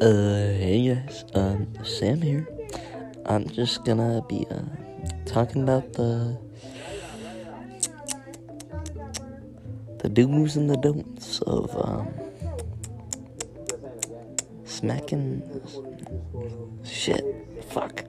Hey guys, Sam here. I'm just gonna be, talking about the do's and the don'ts of, smacking shit. Fuck.